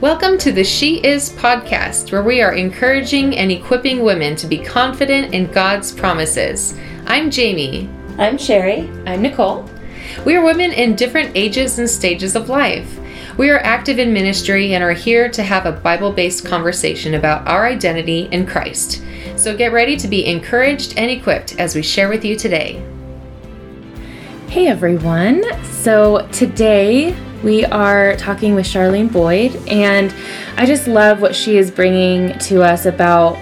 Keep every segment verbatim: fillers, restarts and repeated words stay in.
Welcome to the She Is podcast, where we are encouraging and equipping women to be confident in God's promises. I'm Jamie. I'm Sherry. I'm Nicole. We are women in different ages and stages of life. We are active in ministry and are here to have a Bible-based conversation about our identity in Christ. So get ready to be encouraged and equipped as we share with you today. Hey everyone. So today we are talking with Charlene Boyd, and I just love what she is bringing to us about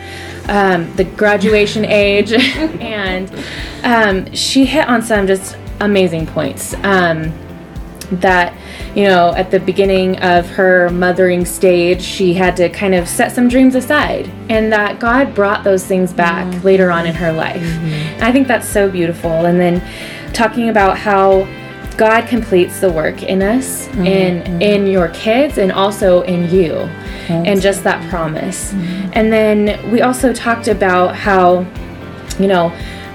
um, the graduation age, and um, she hit on some just amazing points um, that, you know, at the beginning of her mothering stage, she had to kind of set some dreams aside, and that God brought those things back mm-hmm. later on in her life. Mm-hmm. I think that's so beautiful. And then talking about how God completes the work in us, mm-hmm. in in your kids, and also in you, yes. and just that promise. Mm-hmm. And then we also talked about how, you know,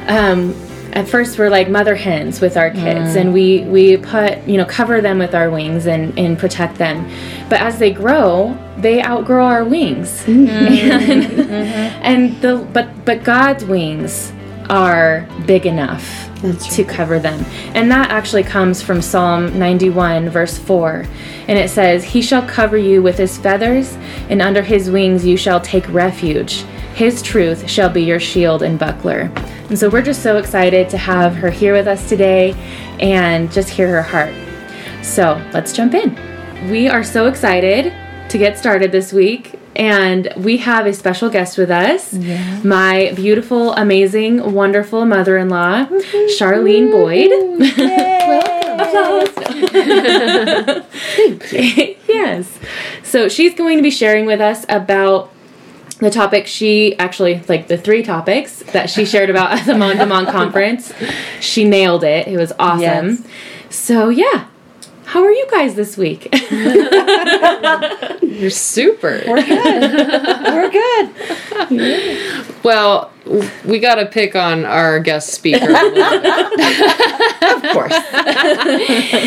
um, at first we're like mother hens with our kids, mm. and we, we put, you know, cover them with our wings and, and protect them. But as they grow, they outgrow our wings. Mm-hmm. And, mm-hmm. and the but but God's wings are big enough That's to right. cover them. And that actually comes from Psalm ninety-one, verse four. And it says, "He shall cover you with his feathers, and under his wings you shall take refuge. His truth shall be your shield and buckler." And so we're just so excited to have her here with us today and just hear her heart. So let's jump in. We are so excited to get started this week. And we have a special guest with us, yeah. my beautiful, amazing, wonderful mother-in-law, Charlene Boyd. Welcome. Thank you. Yes. So she's going to be sharing with us about the topic she actually, like the three topics that she shared about at the Mondemond conference. She nailed it. It was awesome. Yes. So, yeah. How are you guys this week? You're super. We're good. We're good. Yeah. Well, we got to pick on our guest speaker a little bit. Of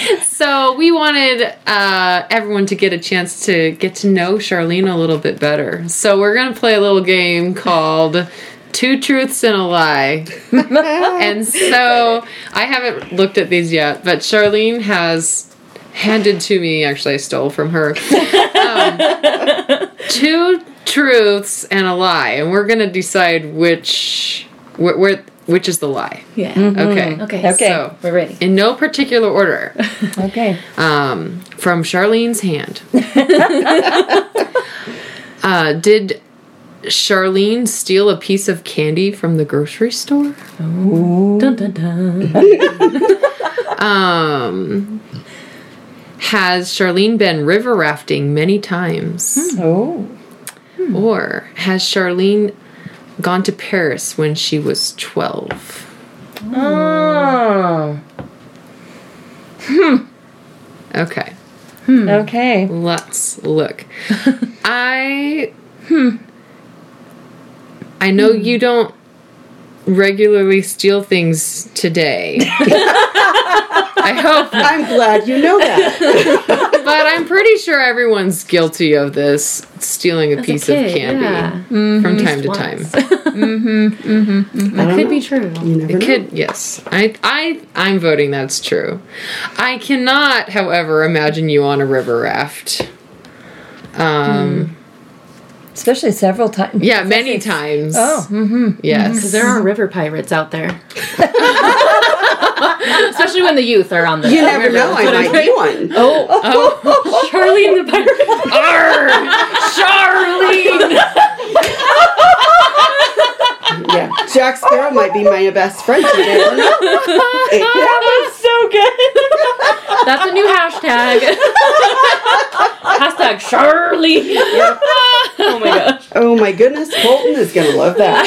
course. So we wanted uh, everyone to get a chance to get to know Charlene a little bit better. So we're going to play a little game called Two Truths and a Lie. And so I haven't looked at these yet, but Charlene has handed to me, actually I stole from her, um, two truths and a lie, and we're going to decide which wh- wh- which is the lie. Yeah. Mm-hmm. Okay. Okay. Okay. So, we're ready. In no particular order. Okay. Um, from Charlene's hand. uh, did Charlene steal a piece of candy from the grocery store? Ooh. Dun, dun, dun. um... Has Charlene been river rafting many times? Hmm. Oh. Hmm. Or has Charlene gone to Paris when she was twelve? Oh. Hmm. Okay. Hmm. Okay. Let's look. I hmm. I know hmm. you don't regularly steal things today. I hope. I'm glad you know that. But I'm pretty sure everyone's guilty of this, stealing a As piece a kid, of candy yeah. mm-hmm. from time to time. mm-hmm, mm-hmm, mm-hmm. That could be true. You never it know. Could, yes. I, I, I'm voting that's true. I cannot, however, imagine you on a river raft. Um... Mm. Especially several times. Yeah, many it's... times. Oh. Mm-hmm. Yes. Because there are river pirates out there. Especially when the youth are on the You never know, I might be one. Oh, oh, oh. Charlene the pirate. Arr! Charlene! Yeah, Jack Sparrow might be my best friend today. That was so good. That's a new hashtag. Hashtag Charlene. Yep. Oh my gosh. Oh my goodness, Colton is going to love that.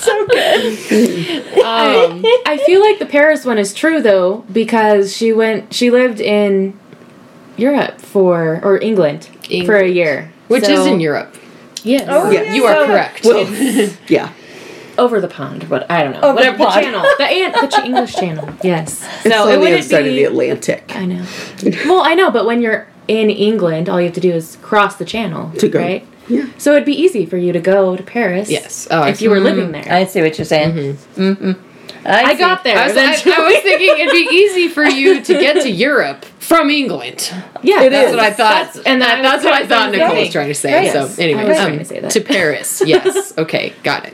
So good. um, I feel like the Paris one is true though, because she went, she lived in Europe for or England, England. for a year, which so, is in Europe. Yes, oh, yes. yes. you are so, correct. Well, yeah, over the pond, but I don't know. Over Whatever, the, the channel, the, Ant, the English Channel. Yes, it's no, on it the other side be, of the Atlantic. I know. Well, I know, but when you're in England, all you have to do is cross the channel, to go. Right? Yeah. So it'd be easy for you to go to Paris. Yes. Oh, if you were mm-hmm. living there. I see what you're saying. Mm-hmm. Mm-hmm. I, I got there. I was, I, I was thinking it'd be easy for you to get to Europe from England. Yeah, it that's is. What I thought, that's, and that, that's what I thought Nicole was trying to say. Right. So, anyway, um, trying to, say that. To Paris. Yes. Okay, got it.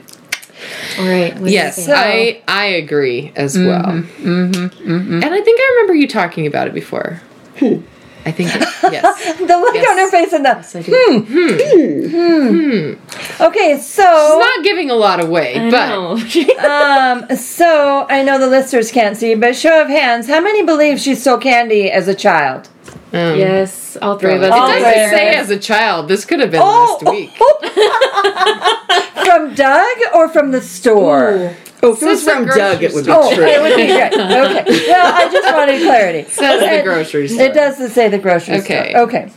All right. Yes, I I agree as mm-hmm. well. Mm-hmm. Mm-hmm. And I think I remember you talking about it before. Hmm. I think it, yes. The look yes. on her face and the yes, I do. Hmm. Hmm. Hmm. Hmm. Okay, so she's not giving a lot away, I but um. So I know the listeners can't see, but show of hands, how many believe she stole candy as a child? Um, yes, all three of us. All it doesn't right. say as a child. This could have been oh. last week. From Doug or from the store? Ooh. Oh, if it was from Doug, it would be oh, true. It would be great. Okay. Well, I just wanted clarity. Says and the grocery store. It does say the grocery okay. store. Okay.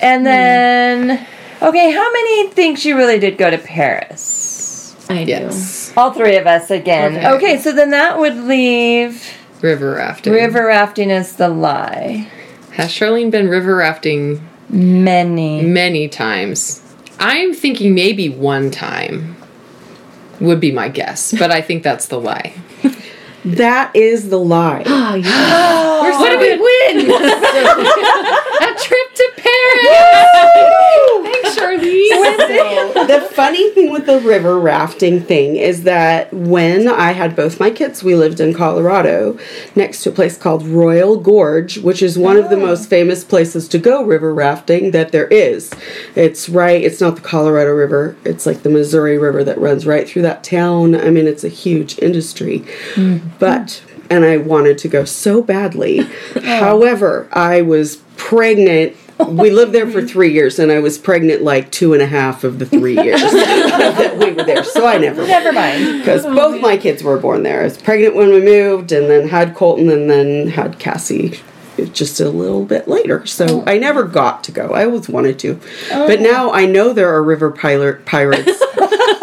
And then, okay, how many think she really did go to Paris? I yes. do. All three of us again. Okay. okay, so then that would leave... River rafting. River rafting is the lie. Has Charlene been river rafting... Many. Many times. I'm thinking maybe one time. Would be my guess, but I think that's the lie. That is the lie. Oh, yeah. Oh, We're so what did we win? A trip to Paris! Thanks, Charlene. So, the funny thing with the river rafting thing is that when I had both my kids, we lived in Colorado next to a place called Royal Gorge, which is one oh. of the most famous places to go river rafting that there is. It's right, it's not the Colorado River, it's like the Missouri River that runs right through that town. I mean, it's a huge industry. Mm. But, and I wanted to go so badly. oh. However, I was pregnant. We lived there for three years, and I was pregnant like two and a half of the three years that we were there. So I never went. Never mind. Because oh, both man. my kids were born there. I was pregnant when we moved, and then had Colton, and then had Cassie just a little bit later. So oh. I never got to go. I always wanted to. Oh. But now I know there are river pir- pirates.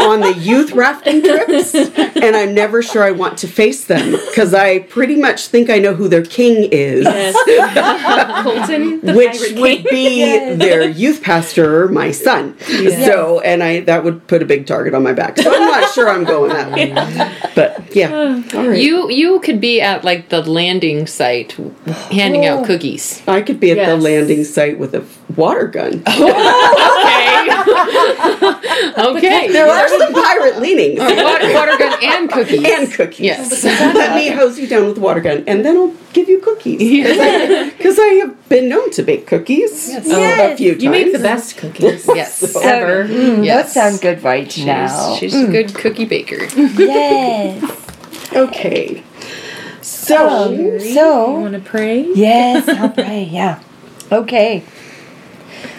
on the youth rafting trips, and I'm never sure I want to face them because I pretty much think I know who their king is. Yes. Colton, the which pirate would king. Be yes. their youth pastor, my son. Yes. So, and I that would put a big target on my back. So I'm not sure I'm going that way. Yeah. But yeah, all right. You you could be at like the landing site, handing oh. out cookies. I could be at yes. the landing site with a water gun. Oh, okay. Okay. There are some pirate leanings. Right, water, water gun and cookies. And cookies. Yes. Let me hose you down with water gun, and then I'll give you cookies. Because I, I have been known to bake cookies yes. oh, a few times. You make the best cookies. Yes. So, ever. Mm, yes. That sounds good right she's, now. She's mm. a good cookie baker. Yes. Okay. So. Um, so. You want to pray? Yes, I'll pray. Yeah. Okay.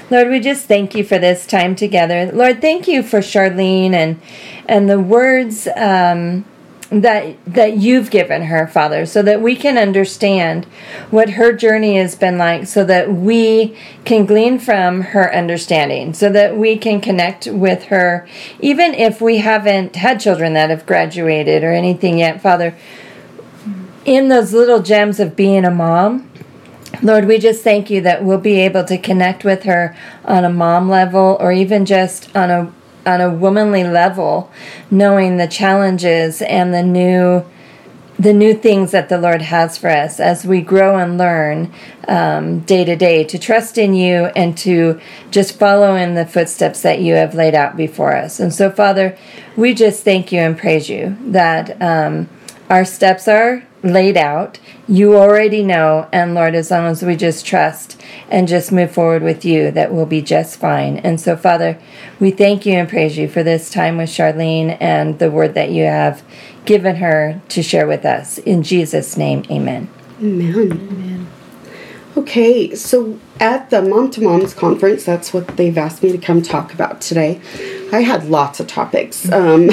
Lord, we just thank you for this time together. Lord, thank you for Charlene and and the words um, that that you've given her, Father, so that we can understand what her journey has been like, so that we can glean from her understanding, so that we can connect with her, even if we haven't had children that have graduated or anything yet, Father. In those little gems of being a mom, Lord, we just thank you that we'll be able to connect with her on a mom level or even just on a on a womanly level, knowing the challenges and the new the new things that the Lord has for us as we grow and learn um, day to day to trust in you and to just follow in the footsteps that you have laid out before us. And so, Father, we just thank you and praise you that um, our steps are laid out. You already know, and Lord, as long as we just trust and just move forward with you, that we'll be just fine. And so, Father, we thank you and praise you for this time with Charlene and the word that you have given her to share with us. In Jesus' name, amen. Amen. Amen. Okay, so at the Mom to Moms conference, that's what they've asked me to come talk about today. I had lots of topics. Um,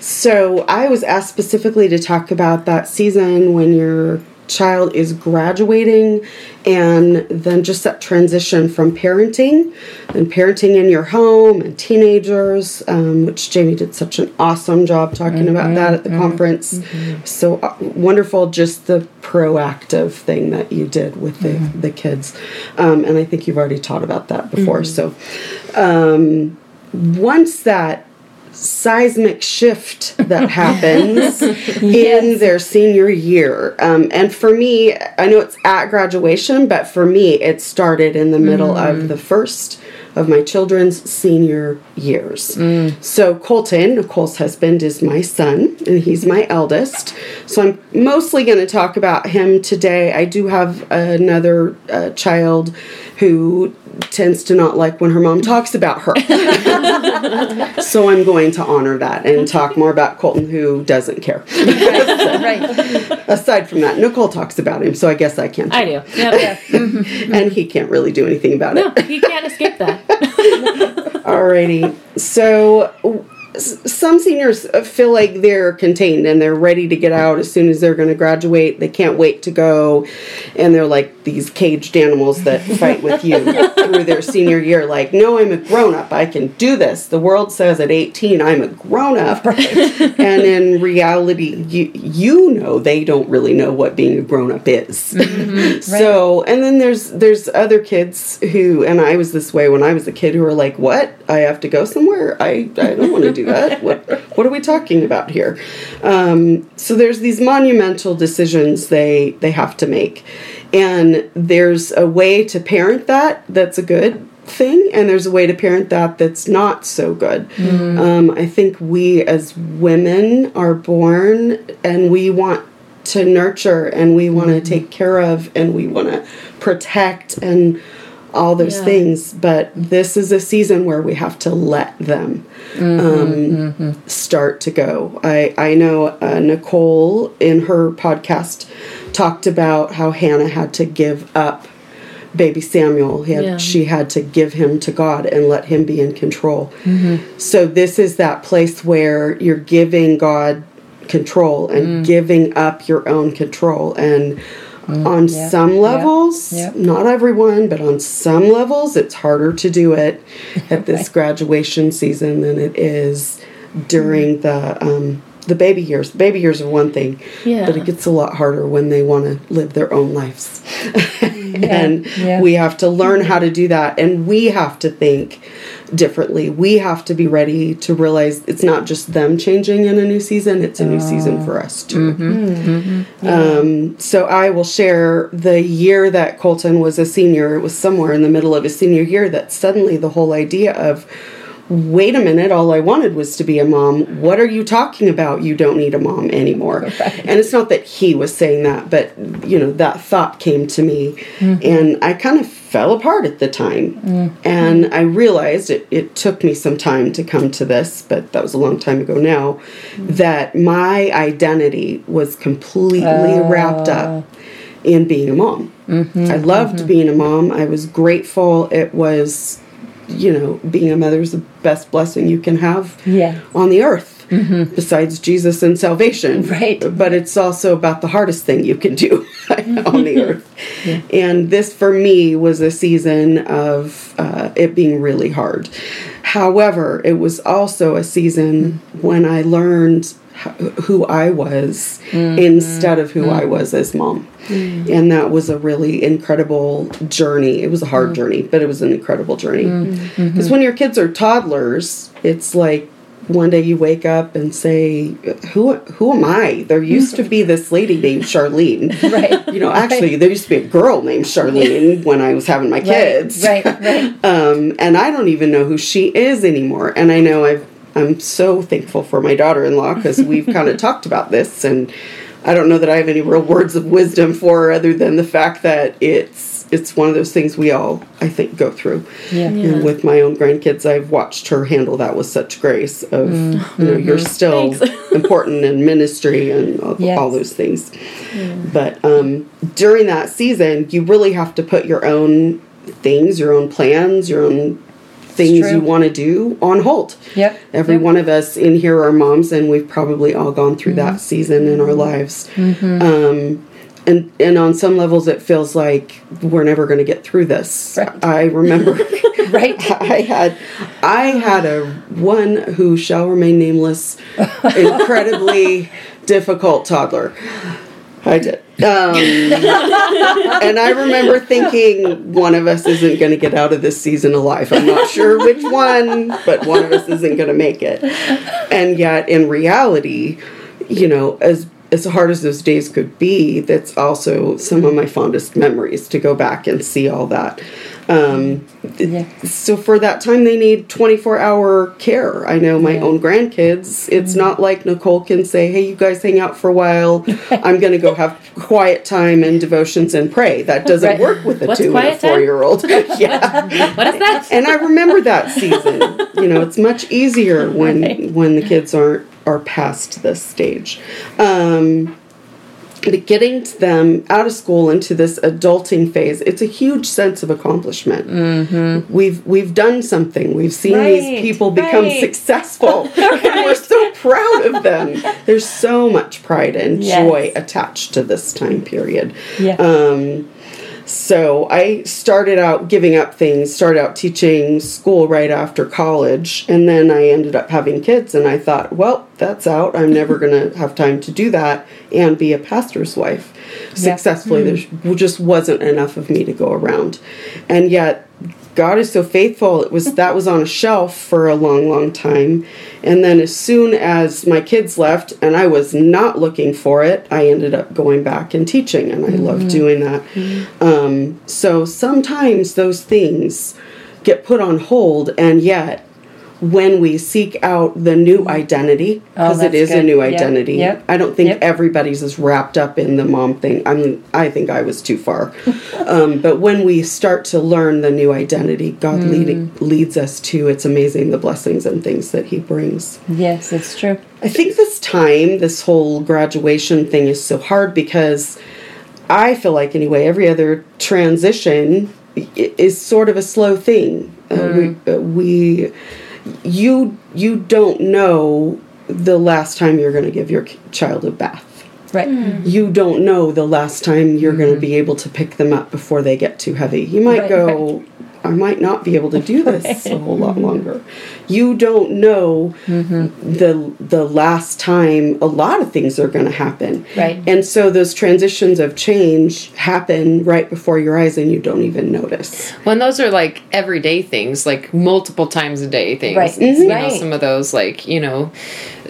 so I was asked specifically to talk about that season when your child is graduating, and then just that transition from parenting and parenting in your home and teenagers, um, which Jamie did such an awesome job talking mm-hmm. about that at the mm-hmm. conference. Mm-hmm. So uh, wonderful, just the proactive thing that you did with the, mm-hmm. the kids. Um, and I think you've already taught about that before. Mm-hmm. So um, once that seismic shift that happens yes. in their senior year. Um, and for me, I know it's at graduation, but for me, it started in the middle mm. of the first of my children's senior years. Mm. So Colton, Nicole's husband, is my son, and he's my eldest. So I'm mostly going to talk about him today. I do have another uh, child who tends to not like when her mom talks about her. So I'm going to honor that and talk more about Colton, who doesn't care. Right. Aside from that, Nicole talks about him, so I guess I can too. I do. Yep, yeah. Mm-hmm. And he can't really do anything about no, it. No, he can't escape that. Alrighty. So some seniors feel like they're contained and they're ready to get out as soon as they're going to graduate. They can't wait to go. And they're like these caged animals that fight with you through their senior year. Like, no, I'm a grown-up. I can do this. The world says at eighteen, I'm a grown-up. And in reality, you, you know they don't really know what being a grown-up is. Mm-hmm, so, right. And then there's there's other kids who, and I was this way when I was a kid, who are like, what? I have to go somewhere? I, I don't want to do that. What, what are we talking about here? Um, so there's these monumental decisions they they have to make. And there's a way to parent that that's a good thing, and there's a way to parent that that's not so good. Mm. Um, I think we as women are born, and we want to nurture, and we want to mm. take care of, and we want to protect, and all those yeah. things, but this is a season where we have to let them mm-hmm, um, mm-hmm. start to go. I, I know uh, Nicole in her podcast talked about how Hannah had to give up baby Samuel. He had, yeah. She had to give him to God and let him be in control. Mm-hmm. So this is that place where you're giving God control and mm. giving up your own control, and on yeah, some levels, yeah, yeah. not everyone, but on some levels, it's harder to do it at this right. graduation season than it is during the um, the baby years. The baby years are one thing, yeah. but it gets a lot harder when they want to live their own lives. yeah, and yeah. we have to learn how to do that, and we have to think differently. We have to be ready to realize it's not just them changing in a new season, it's a new uh, season for us too. Mm-hmm, mm-hmm, yeah. um, so I will share the year that Colton was a senior. It was somewhere in the middle of his senior year that suddenly the whole idea of, wait a minute, all I wanted was to be a mom. What are you talking about? You don't need a mom anymore. Right. And it's not that he was saying that, but you know, that thought came to me mm-hmm. and I kind of fell apart at the time. Mm-hmm. And I realized it, it took me some time to come to this, but that was a long time ago now, mm-hmm. that my identity was completely uh. wrapped up in being a mom. Mm-hmm. I loved mm-hmm. being a mom. I was grateful. It was, you know, being a mother is the best blessing you can have yes. on the earth. Mm-hmm. Besides Jesus and salvation. Right. But it's also about the hardest thing you can do on the earth. Yeah. And this, for me, was a season of uh, it being really hard. However, it was also a season mm-hmm. when I learned who I was mm-hmm. instead of who mm-hmm. I was as mom. Mm-hmm. And that was a really incredible journey. It was a hard mm-hmm. journey, but it was an incredible journey. Because mm-hmm. when your kids are toddlers, it's like, one day you wake up and say, who who am I? There used to be this lady named Charlene. Right. You know, actually, right. there used to be a girl named Charlene when I was having my kids. Right, right, right. um, and I don't even know who she is anymore. And I know I've, I'm so thankful for my daughter-in-law because we've kind of talked about this. And I don't know that I have any real words of wisdom for her other than the fact that it's, it's one of those things we all, I think, go through. Yeah. Yeah. And with my own grandkids, I've watched her handle that with such grace of, mm-hmm. you know, you're still important in ministry and all, yes. all those things. Yeah. But um, during that season, you really have to put your own things, your own plans, your own things you want to do on hold. Yep. Every yep. one of us in here are moms, and we've probably all gone through mm-hmm. that season in our lives. Mm-hmm. Um And and on some levels, it feels like we're never going to get through this. Right. I remember, right? I had, I had a one who shall remain nameless, incredibly difficult toddler. I did, um, and I remember thinking one of us isn't going to get out of this season alive. I'm not sure which one, but one of us isn't going to make it. And yet, in reality, you know, as as hard as those days could be, that's also some of my fondest memories, to go back and see all that. Um, yeah. So for that time, they need twenty-four hour care. I know my yeah. own grandkids. It's mm-hmm. not like Nicole can say, hey, you guys hang out for a while. I'm going to go have quiet time and devotions and pray. That doesn't right. work with a What's two and a four-year-old. yeah. What is that? And I remember that season. You know, it's much easier when, right. when the kids aren't, are past this stage. Um, but getting to them out of school into this adulting phase, it's a huge sense of accomplishment. Mm-hmm. We've we've done something. We've seen right. these people become right. successful. And we're so proud of them. There's so much pride and yes. joy attached to this time period. Yeah. Um, so I started out giving up things, started out teaching school right after college, and then I ended up having kids, and I thought, well, that's out. I'm never going to have time to do that and be a pastor's wife successfully. Yeah. Mm-hmm. There just wasn't enough of me to go around. And yet, God is so faithful. It was that was on a shelf for a long, long time. And then as soon as my kids left, and I was not looking for it, I ended up going back and teaching, and I mm-hmm. love doing that. Mm-hmm. Um, so sometimes those things get put on hold, and yet when we seek out the new identity, because oh, it is good. a new identity. Yep. Yep. I don't think yep. everybody's as wrapped up in the mom thing. I mean, I think I was too far. um, but when we start to learn the new identity, God mm. lead, leads us to, it's amazing the blessings and things that he brings. Yes, it's true. I think this time, this whole graduation thing is so hard because I feel like, anyway, every other transition is sort of a slow thing. Mm. Uh, we... Uh, we You you don't know the last time you're going to give your child a bath. Right. Mm. You don't know the last time you're mm-hmm. going to be able to pick them up before they get too heavy. You might right, go, right. I might not be able to do this right. a whole lot longer. You don't know mm-hmm. the the last time a lot of things are going to happen. Right. And so those transitions of change happen right before your eyes and you don't even notice. Well, and those are like everyday things, like multiple times a day things. Right. Mm-hmm. You know, right. some of those, like, you know,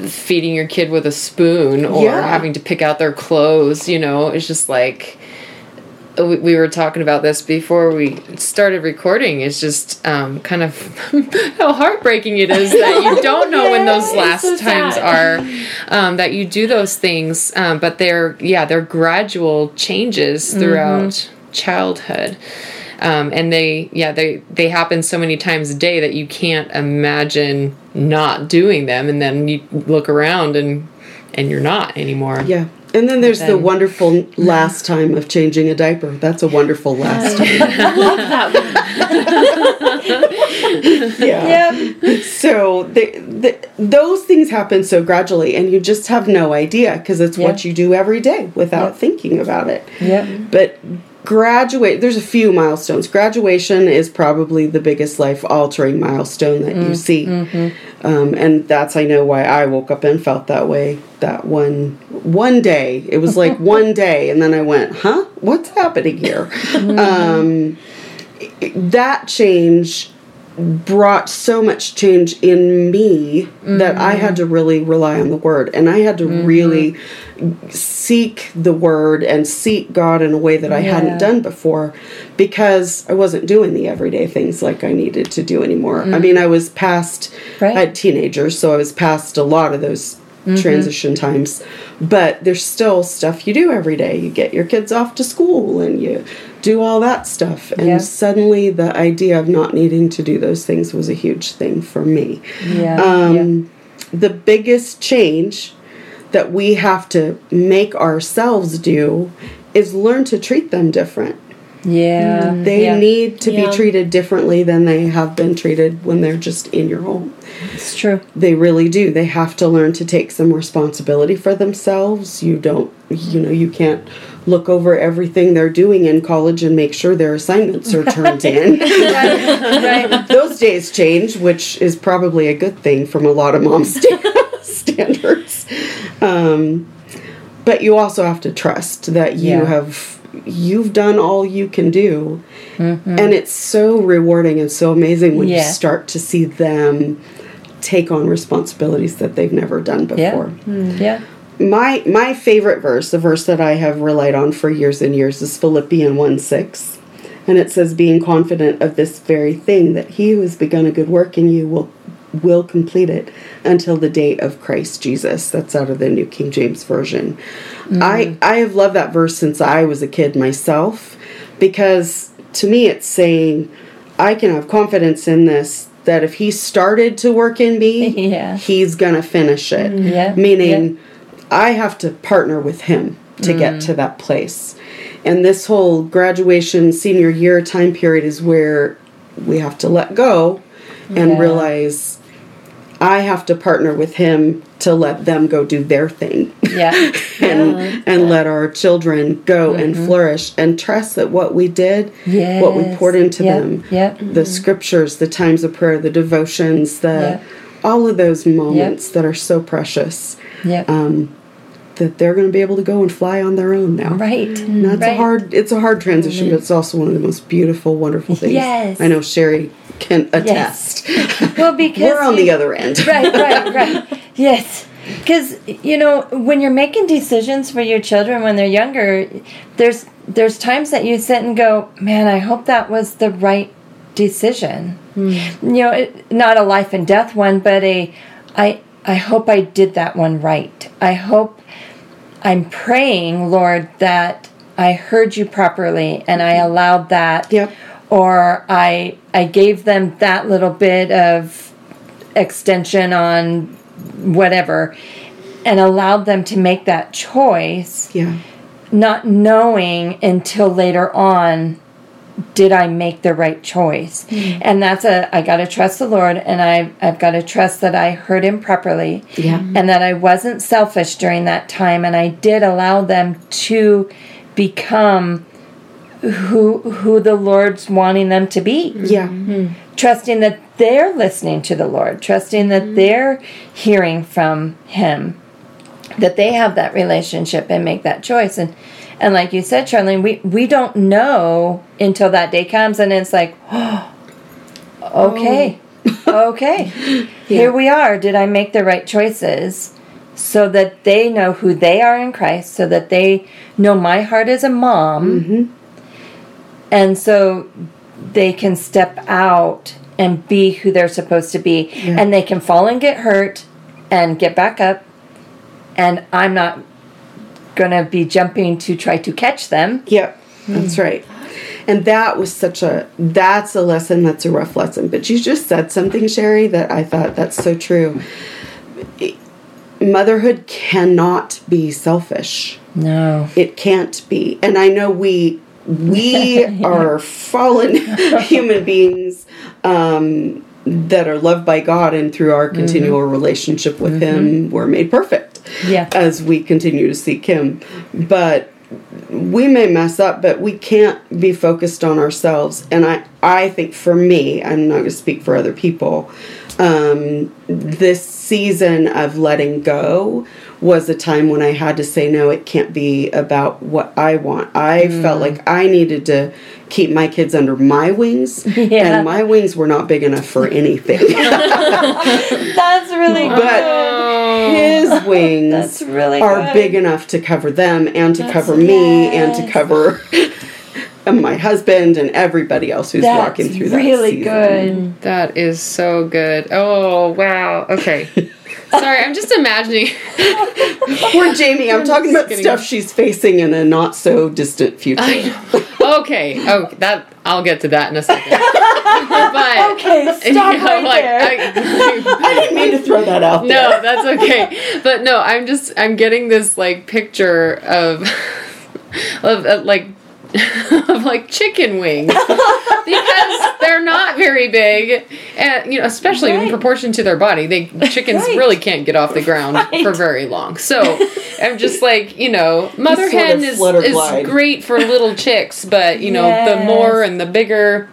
feeding your kid with a spoon or yeah. having to pick out their clothes, you know, it's just like... We were talking about this before we started recording. It's just um, kind of how heartbreaking it is that you don't know yeah, when those last so times are, um, that you do those things. Um, but they're, yeah, they're gradual changes throughout mm-hmm. childhood. Um, and they, yeah, they, they happen so many times a day that you can't imagine not doing them. And then you look around and, and you're not anymore. Yeah. And then there's then, the wonderful last time of changing a diaper. That's a wonderful last time. I love that one. yeah. Yep. So they, the, those things happen so gradually, and you just have no idea because it's yep. what you do every day without yep. thinking about it. Yep. But graduate, there's a few milestones. Graduation is probably the biggest life-altering milestone that mm. you see. Mm-hmm. Um, and that's, I know, why I woke up and felt that way. That one one day, it was like one day, and then I went, huh? What's happening here? um, that change brought so much change in me mm-hmm. that I had to really rely on the Word. And I had to mm-hmm. really seek the Word and seek God in a way that I yeah. hadn't done before because I wasn't doing the everyday things like I needed to do anymore. Mm-hmm. I mean, I was past, right. I had teenagers, so I was past a lot of those mm-hmm. transition times. But there's still stuff you do every day. You get your kids off to school and you do all that stuff. And yeah. suddenly the idea of not needing to do those things was a huge thing for me. Yeah. Um, yeah. The biggest change that we have to make ourselves do is learn to treat them different. Yeah. They yeah. need to yeah. be treated differently than they have been treated when they're just in your home. It's true. They really do. They have to learn to take some responsibility for themselves. You don't, you know, you can't look over everything they're doing in college and make sure their assignments are turned in. Right. Right. Those days change, which is probably a good thing from a lot of mom's st- standards. Um, but you also have to trust that you yeah. have... You've done all you can do. Mm-hmm. And it's so rewarding and so amazing when yeah. you start to see them take on responsibilities that they've never done before. Yeah. yeah. My my favorite verse, the verse that I have relied on for years and years, is Philippians one six. And it says, being confident of this very thing, that he who has begun a good work in you will will complete it until the day of Christ Jesus. That's out of the New King James Version. Mm-hmm. I, I have loved that verse since I was a kid myself, because to me it's saying, I can have confidence in this, that if he started to work in me, yeah. he's going to finish it. Yeah. Meaning, yeah. I have to partner with him to mm. get to that place. And this whole graduation, senior year time period is where we have to let go and yeah. realize I have to partner with him to let them go do their thing. Yeah. and yeah. and let our children go mm-hmm. and flourish, and trust that what we did, yes. what we poured into yep. them, yep. the mm-hmm. scriptures, the times of prayer, the devotions, the yep. all of those moments yep. that are so precious, yep. um, that they're going to be able to go and fly on their own now. Right. And that's right. a hard, it's a hard transition, mm-hmm. but it's also one of the most beautiful, wonderful things. Yes. I know Sherry can attest. Yes. Well, because we're on you, the other end. Right, right, right. Yes. Because, you know, when you're making decisions for your children when they're younger, there's there's times that you sit and go, man, I hope that was the right decision. Mm. You know, it, not a life and death one, but a, I, I hope I did that one right. I hope, I'm praying, Lord, that I heard you properly and I allowed that. Yep. Or I I gave them that little bit of extension on whatever and allowed them to make that choice, yeah. not knowing until later on, did I make the right choice? Mm-hmm. And that's a, I got to trust the Lord, and I, I've got to trust that I heard him properly, yeah. and that I wasn't selfish during that time, and I did allow them to become who who the Lord's wanting them to be. Yeah. Mm-hmm. Trusting that they're listening to the Lord, trusting that mm-hmm. they're hearing from him, that they have that relationship and make that choice. And and like you said, Charlene, we, we don't know until that day comes, and it's like, oh, okay, oh. okay, yeah. here we are. Did I make the right choices? So that they know who they are in Christ, so that they know my heart as a mom, mm-hmm. and so they can step out and be who they're supposed to be, yeah. and they can fall and get hurt and get back up, and I'm not going to be jumping to try to catch them. Yep, mm-hmm. that's right. And that was such a, that's a lesson, that's a rough lesson. But you just said something, Sherry, that I thought that's so true. It, motherhood cannot be selfish. No. It can't be. And I know we we yeah. are fallen human beings um, that are loved by God, and through our continual mm-hmm. relationship with mm-hmm. him, we're made perfect yeah. as we continue to seek him. But we may mess up, but we can't be focused on ourselves. And I, I think for me, I'm not going to speak for other people, um, this season of letting go was a time when I had to say, no, it can't be about what I want. I mm. felt like I needed to keep my kids under my wings, yeah. and my wings were not big enough for anything. That's really but good. But his wings That's really are good. Big enough to cover them, and to That's cover me, yes. and to cover and my husband and everybody else who's That's walking through that really season. Good. That is so good. Oh, wow. Okay. Sorry, I'm just imagining. Poor Jamie, I'm, I'm talking about kidding. Stuff she's facing in a not so distant future. Okay, oh, that I'll get to that in a second. But, okay, stop you know, right like, there. I, I didn't mean to throw that out there. No, that's okay. But no, I'm just I'm getting this like picture of of, of like of like chicken wings because they're not very big, and you know, especially right. in proportion to their body, they chickens right. really can't get off the ground right. for very long. So I'm just like, you know, mother just hen sort of is, is great for little chicks, but you know, yes. the more and the bigger.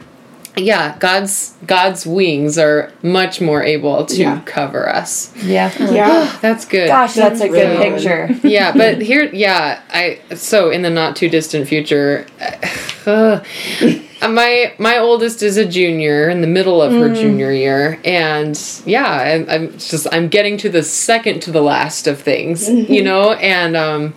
Yeah, God's God's wings are much more able to yeah. cover us. Yeah. Yeah. That's good. Gosh, that's, that's a good really picture. Good. Yeah, but here, yeah, I so in the not too distant future, uh, my my oldest is a junior in the middle of her mm. junior year, and yeah, I, I'm just I'm getting to the second to the last of things, mm-hmm. you know, and um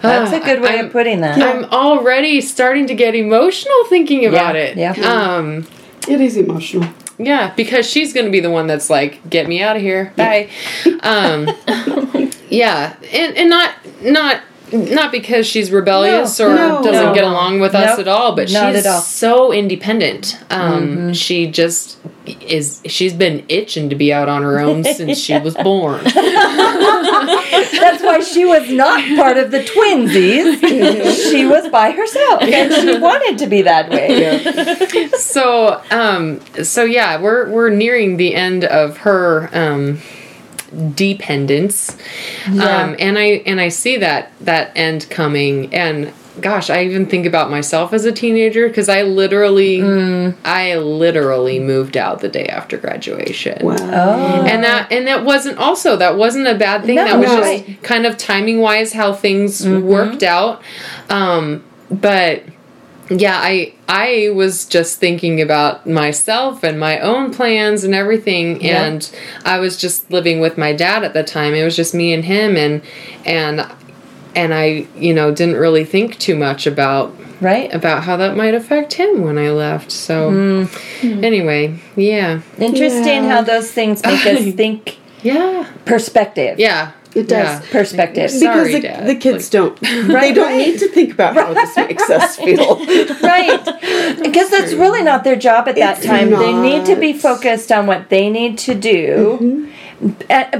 that's a good way I'm, of putting that. I'm already starting to get emotional thinking about yeah, it. Yeah. Um, it is emotional. Yeah, because she's going to be the one that's like, get me out of here. Bye. um, yeah. And and not not not because she's rebellious no, or no, doesn't no. get along with us nope, at all, but she's all. so independent. Um, mm-hmm. She just is, she's been itching to be out on her own since she was born. That's why she was not part of the twinsies. She was by herself, and she wanted to be that way. Yeah. So, um, so yeah, we're, we're nearing the end of her, um, dependence. Yeah. Um, and I, and I see that, that end coming, and gosh, I even think about myself as a teenager because I literally, mm. I literally moved out the day after graduation. Wow. Oh. And that, and that wasn't also, that wasn't a bad thing. No, that was no, just right. kind of timing wise how things mm-hmm. worked out. Um, but yeah, I, I was just thinking about myself and my own plans and everything. Yeah. And I was just living with my dad at the time. It was just me and him, and, and And I, you know, didn't really think too much about right about how that might affect him when I left. So, mm. anyway, yeah. Interesting yeah. how those things make us think. Yeah. Perspective. Yeah. It does. Yeah. Perspective. Sorry, because the, Dad, the kids like, don't. Right, they don't right. need to think about how this makes us feel. Right. Because that's really not their job at that it's time. Not. They need to be focused on what they need to do. Mm-hmm.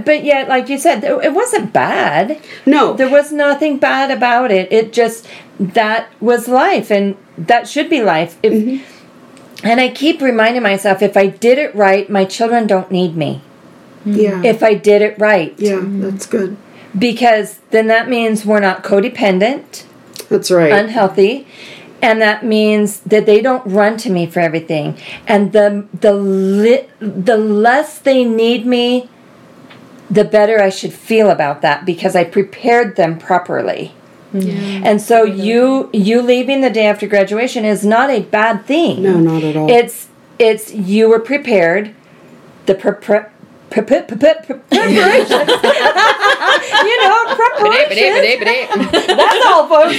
But yet, like you said, it wasn't bad. No. There was nothing bad about it. It just, that was life, and that should be life. If, mm-hmm. And I keep reminding myself, if I did it right, my children don't need me. Yeah. If I did it right. Yeah, that's good. Because then that means we're not codependent. That's right. Unhealthy. And that means that they don't run to me for everything. And the the li- the less they need me, the better I should feel about that, because I prepared them properly. Yeah. And so mm-hmm. you you leaving the day after graduation is not a bad thing. No, not at all. It's it's you were prepared. The pre- pre- pre- pre- pre- pre- preparation. You know, preparation. That's all, folks.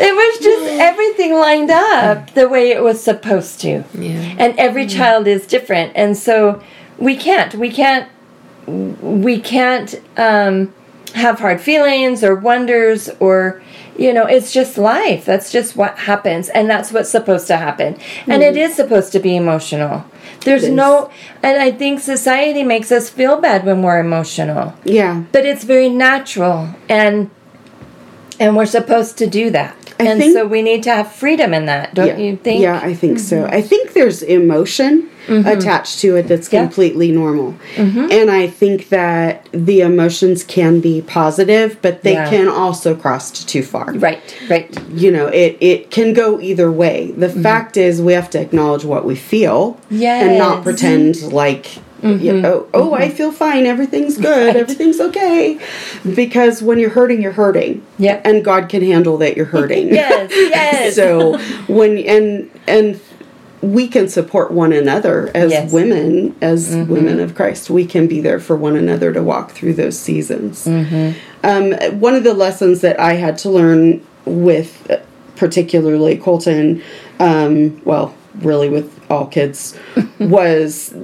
It was just everything lined up the way it was supposed to. Yeah. And every yeah. child is different. And so We can't, we can't, we can't um, have hard feelings or wonders or, you know, it's just life. That's just what happens, and that's what's supposed to happen. Mm-hmm. And it is supposed to be emotional. There's no, and I think society makes us feel bad when we're emotional. Yeah. But it's very natural, and and we're supposed to do that. I and think, so we need to have freedom in that, don't yeah, you think? Yeah, I think mm-hmm. so. I think there's emotion mm-hmm. attached to it that's yeah. completely normal. Mm-hmm. And I think that the emotions can be positive, but they yeah. can also cross to too far. Right, right. You know, it, it can go either way. The mm-hmm. fact is, we have to acknowledge what we feel yes. and not pretend like... Mm-hmm. You know, oh, mm-hmm. I feel fine. Everything's good. Right. Everything's okay. Because when you're hurting, you're hurting. Yeah. And God can handle that you're hurting. Yes, yes. So when and and we can support one another as yes. women, as mm-hmm. women of Christ. We can be there for one another to walk through those seasons. Mm-hmm. Um, one of the lessons that I had to learn with, particularly Colton, um, well. really with all kids, was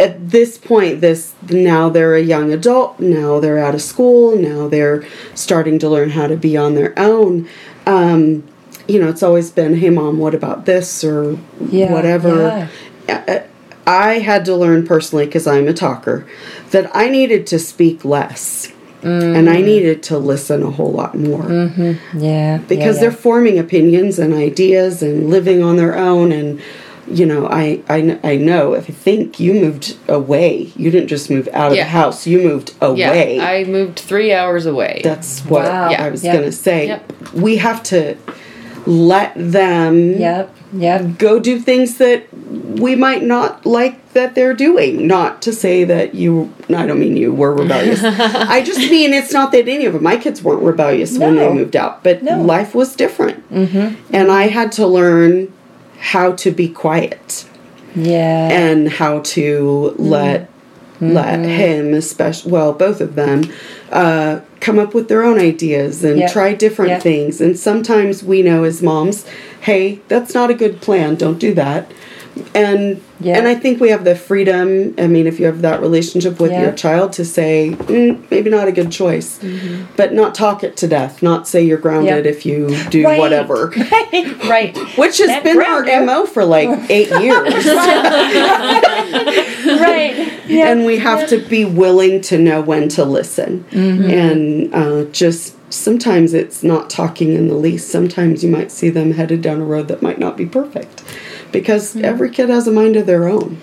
at this point, this now they're a young adult, now they're out of school, now they're starting to learn how to be on their own. Um, you know, it's always been, hey, Mom, what about this or yeah, whatever. Yeah. I, I had to learn personally, because I'm a talker, that I needed to speak less. Mm. And I needed to listen a whole lot more. Mm-hmm. Yeah. Because yeah, they're yeah. forming opinions and ideas and living on their own. And, you know, I, I, I know, if I think you moved away. You didn't just move out of yeah. the house. You moved away. Yeah, I moved three hours away. That's what wow. I was yep. going to say. Yep. We have to let them yep. Yep. go do things that we might not like that they're doing. Not to say that you, I don't mean you were rebellious. I just mean it's not that any of them. My kids weren't rebellious no. when they moved out, but no. life was different. Mm-hmm. And I had to learn how to be quiet. Yeah. And how to mm-hmm. let mm-hmm. let him, especially, well, both of them, uh, come up with their own ideas and yep. try different yep. things. And sometimes we know as moms, hey, that's not a good plan. Don't do that. And yeah. and I think we have the freedom, I mean, if you have that relationship with yeah. your child, to say, mm, maybe not a good choice, mm-hmm. but not talk it to death, not say you're grounded yeah. if you do right. whatever. Right, right. Which has that been grounded. Our M O for like eight years. Right. Yeah. And we have yeah. to be willing to know when to listen. Mm-hmm. And uh, just sometimes it's not talking in the least. Sometimes you might see them headed down a road that might not be perfect. Because mm-hmm. every kid has a mind of their own.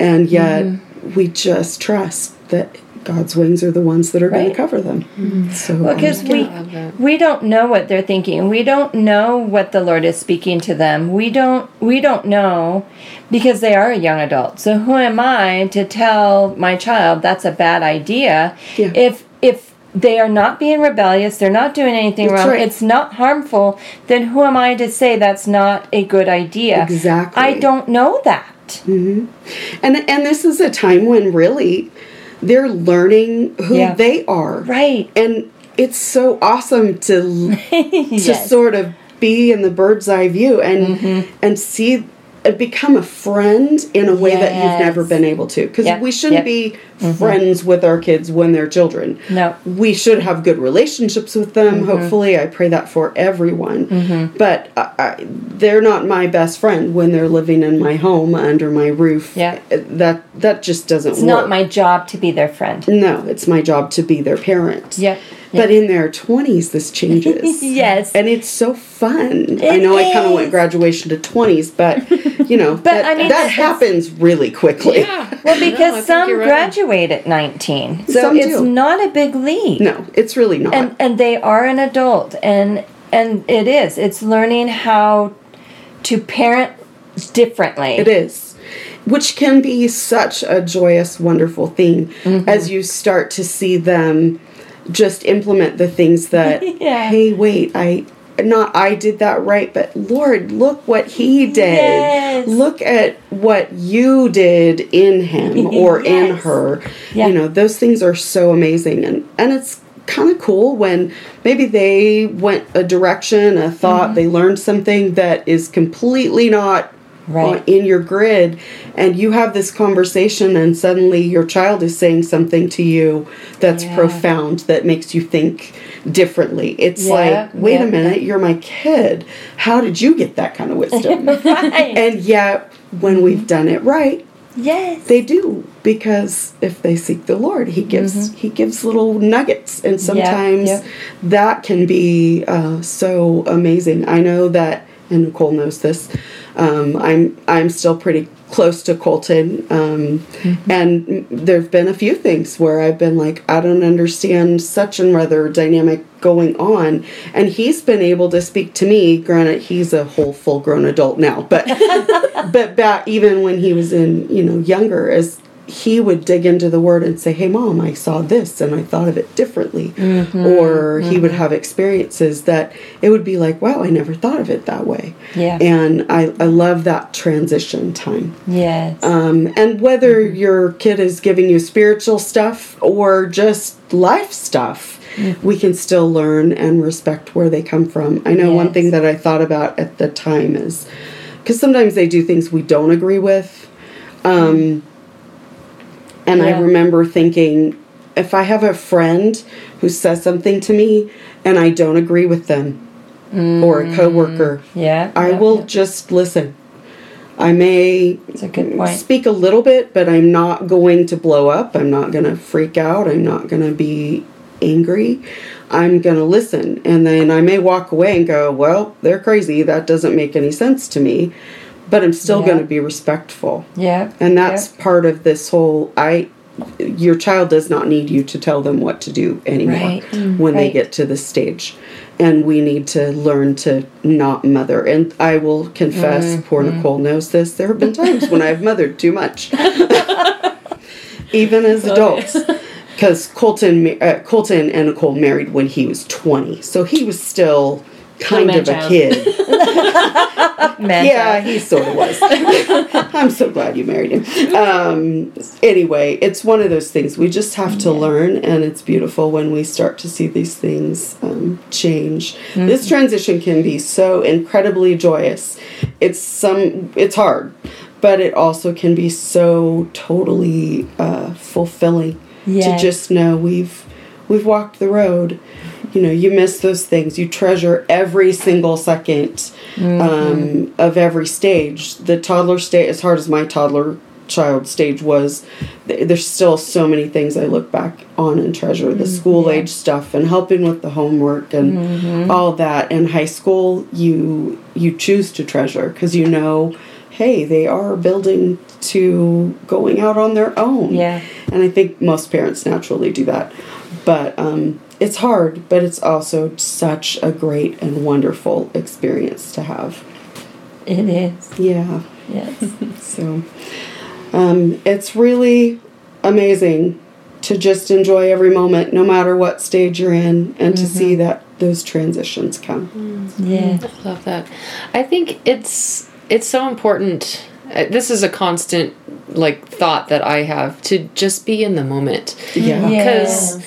And yet mm-hmm. we just trust that God's wings are the ones that are right. going to cover them. Mm-hmm. So, well, because um, we, yeah. we don't know what they're thinking. We don't know what the Lord is speaking to them. We don't we don't know, because they are a young adult. So who am I to tell my child that's a bad idea? Yeah. If if they are not being rebellious, they're not doing anything that's wrong, right. it's not harmful, then who am I to say that's not a good idea? Exactly. I don't know that. Mm-hmm. And and this is a time when really they're learning who yeah. they are. Right. And it's so awesome to yes. to sort of be in the bird's eye view and mm-hmm. and see become a friend in a way yes. that you've never been able to. Because yep. we shouldn't yep. be mm-hmm. friends with our kids when they're children. No. We should have good relationships with them, mm-hmm. hopefully. I pray that for everyone. Mm-hmm. But I, I, they're not my best friend when they're living in my home, under my roof. Yeah. That that just doesn't it's work. It's not my job to be their friend. No, it's my job to be their parent. Yeah. But in their twenties, this changes. Yes. And it's so fun. It I know is. I kind of went graduation to twenties, but, you know, but, that, I mean, that happens really quickly. Yeah. Well, because no, some graduate right. at nineteen. So some it's do. Not a big leap. No, it's really not. And, and they are an adult. And, and it is. It's learning how to parent differently. It is. Which can be such a joyous, wonderful thing mm-hmm. as you start to see them just implement the things that, yeah. hey, wait, I not I did that right, but Lord, look what he did. Yes. Look at what you did in him or yes. in her. Yeah. You know, those things are so amazing. And, and it's kind of cool when maybe they went a direction, a thought, mm-hmm. they learned something that is completely not right. in your grid, and you have this conversation and suddenly your child is saying something to you that's yeah. profound, that makes you think differently. It's yeah. like, wait yeah. a minute, you're my kid. How did you get that kind of wisdom? Right. And yet, when we've done it right, yes. they do. Because if they seek the Lord, He gives mm-hmm. He gives little nuggets. And sometimes yeah. Yeah. that can be uh, so amazing. I know that, and Nicole knows this, Um, I'm I'm still pretty close to Colton, um, mm-hmm. and there have been a few things where I've been like, I don't understand such another dynamic going on, and he's been able to speak to me. Granted, he's a whole full-grown adult now, but but back even when he was in you know younger, as he would dig into the Word and say, "Hey, Mom, I saw this and I thought of it differently," mm-hmm. or mm-hmm. he would have experiences that it would be like, "Wow, I never thought of it that way." Yeah, and I, I love that transition time. Yes, um, and whether mm-hmm. your kid is giving you spiritual stuff or just life stuff, mm-hmm. we can still learn and respect where they come from. I know yes. one thing that I thought about at the time is because sometimes they do things we don't agree with. Um, mm-hmm. And yeah. I remember thinking, if I have a friend who says something to me and I don't agree with them, mm. or a coworker, yeah, I yeah, will yeah. just listen. I may a good point. Speak a little bit, but I'm not going to blow up. I'm not going to freak out. I'm not going to be angry, I'm going to listen. And then I may walk away and go, well, they're crazy. That doesn't make any sense to me. But I'm still yeah. going to be respectful. Yeah. And that's yeah. part of this whole, I, your child does not need you to tell them what to do anymore right. mm, when right. they get to this stage. And we need to learn to not mother. And I will confess, mm, poor mm. Nicole knows this, there have been times when I've mothered too much. Even as adults. Because Colton, uh, Colton and Nicole married when he was twenty. So he was still kind of a kid. Yeah, he sort of was. I'm so glad you married him. Um, anyway, it's one of those things we just have to yeah. learn, and it's beautiful when we start to see these things um, change. Mm-hmm. This transition can be so incredibly joyous. It's some. It's hard, but it also can be so totally uh, fulfilling yes. to just know we've we've walked the road. You know, you miss those things. You treasure every single second mm-hmm. um, of every stage. The toddler stage, as hard as my toddler child stage was, th- there's still so many things I look back on and treasure. The school yeah. age stuff and helping with the homework and mm-hmm. all that. In high school, you you choose to treasure because you know, hey, they are building to going out on their own. Yeah. And I think most parents naturally do that. But um, it's hard, but it's also such a great and wonderful experience to have. It is. Yeah. Yes. So um, it's really amazing to just enjoy every moment, no matter what stage you're in, and mm-hmm. to see that those transitions come. Yeah. I love that. I think it's it's so important. This is a constant like thought that I have, to just be in the moment. Yeah. Because... Yeah.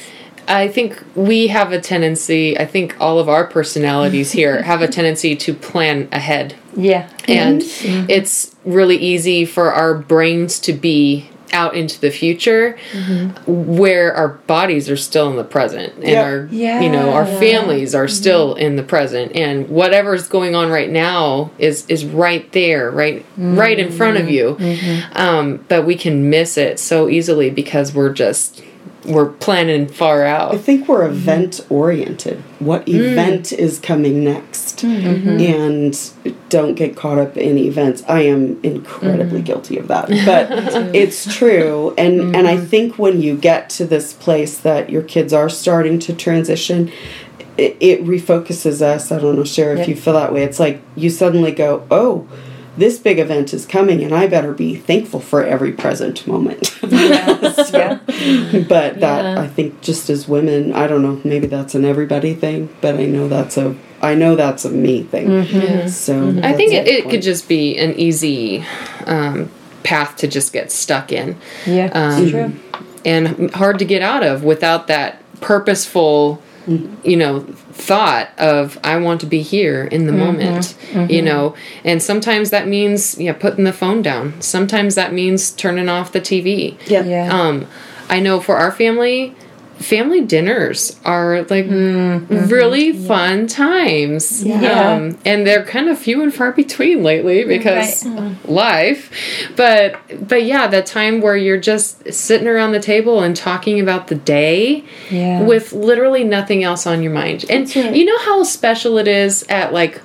I think we have a tendency, I think all of our personalities here have a tendency to plan ahead. Yeah. And mm-hmm. it's really easy for our brains to be out into the future mm-hmm. where our bodies are still in the present and yep. our, yeah. you know, our families are mm-hmm. still in the present, and whatever's going on right now is, is right there, right, mm-hmm. right in front of you. Mm-hmm. Um, but we can miss it so easily because we're just... We're planning far out. I think we're event-oriented. What event mm. is coming next? Mm-hmm. And don't get caught up in events. I am incredibly mm. guilty of that. But it's true. And, mm. and I think when you get to this place that your kids are starting to transition, it, it refocuses us. I don't know, Cher, if yep. you feel that way. It's like you suddenly go, oh, this big event is coming, and I better be thankful for every present moment. Yeah. so, yeah. But that, yeah. I think, just as women, I don't know, maybe that's an everybody thing, but I know that's a, I know that's a me thing. Mm-hmm. So mm-hmm. I think it, it could just be an easy um, path to just get stuck in. Yeah, um, it's true. And hard to get out of without that purposeful, you know, thought of, I want to be here in the mm-hmm. moment, mm-hmm. you know, and sometimes that means, yeah, putting the phone down. Sometimes that means turning off the T V. Yeah. yeah. Um, I know for our family, family dinners are like mm-hmm. really yeah. fun times. Yeah. Um, and they're kind of few and far between lately because right. life, but, but yeah, that time where you're just sitting around the table and talking about the day yeah. with literally nothing else on your mind. And right. you know how special it is at like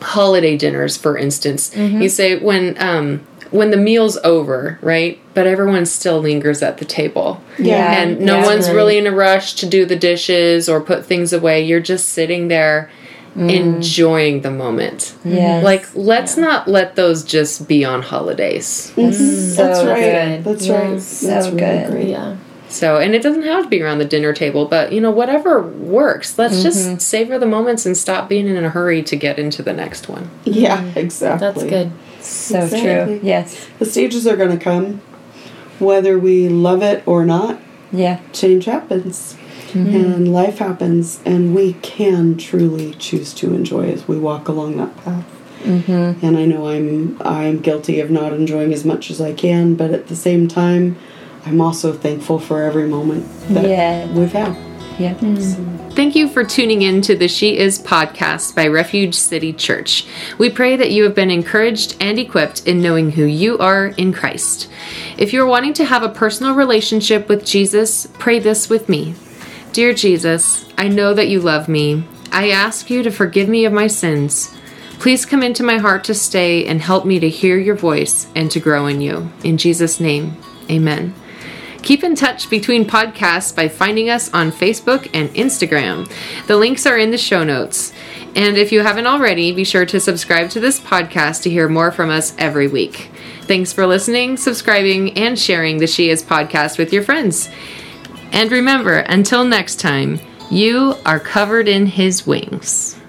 holiday dinners, for instance, mm-hmm. you say when, um, when the meal's over, right? But everyone still lingers at the table. Yeah. And no yeah. one's really in a rush to do the dishes or put things away. You're just sitting there mm. enjoying the moment. Yes. Like, let's yeah. not let those just be on holidays. That's, mm-hmm. so that's right. Good. That's yeah. right. So that's really good. Great. Yeah. So, and it doesn't have to be around the dinner table, but, you know, whatever works. Let's mm-hmm. just savor the moments and stop being in a hurry to get into the next one. Yeah, exactly. That's good. So exactly. true. Yes. The stages are going to come, whether we love it or not. Yeah. Change happens. Mm-hmm. And life happens. And we can truly choose to enjoy as we walk along that path. Mm-hmm. And I know I'm I'm guilty of not enjoying as much as I can, but at the same time, I'm also thankful for every moment that yeah. we've had. Yeah. Mm-hmm. Thank you for tuning in to the She Is podcast by Refuge City Church. We pray that you have been encouraged and equipped in knowing who you are in Christ. If you're wanting to have a personal relationship with Jesus, pray this with me. Dear Jesus, I know that you love me. I ask you to forgive me of my sins. Please come into my heart to stay and help me to hear your voice and to grow in you. In Jesus' name, amen. Keep in touch between podcasts by finding us on Facebook and Instagram. The links are in the show notes. And if you haven't already, be sure to subscribe to this podcast to hear more from us every week. Thanks for listening, subscribing, and sharing the She Is podcast with your friends. And remember, until next time, you are covered in his wings.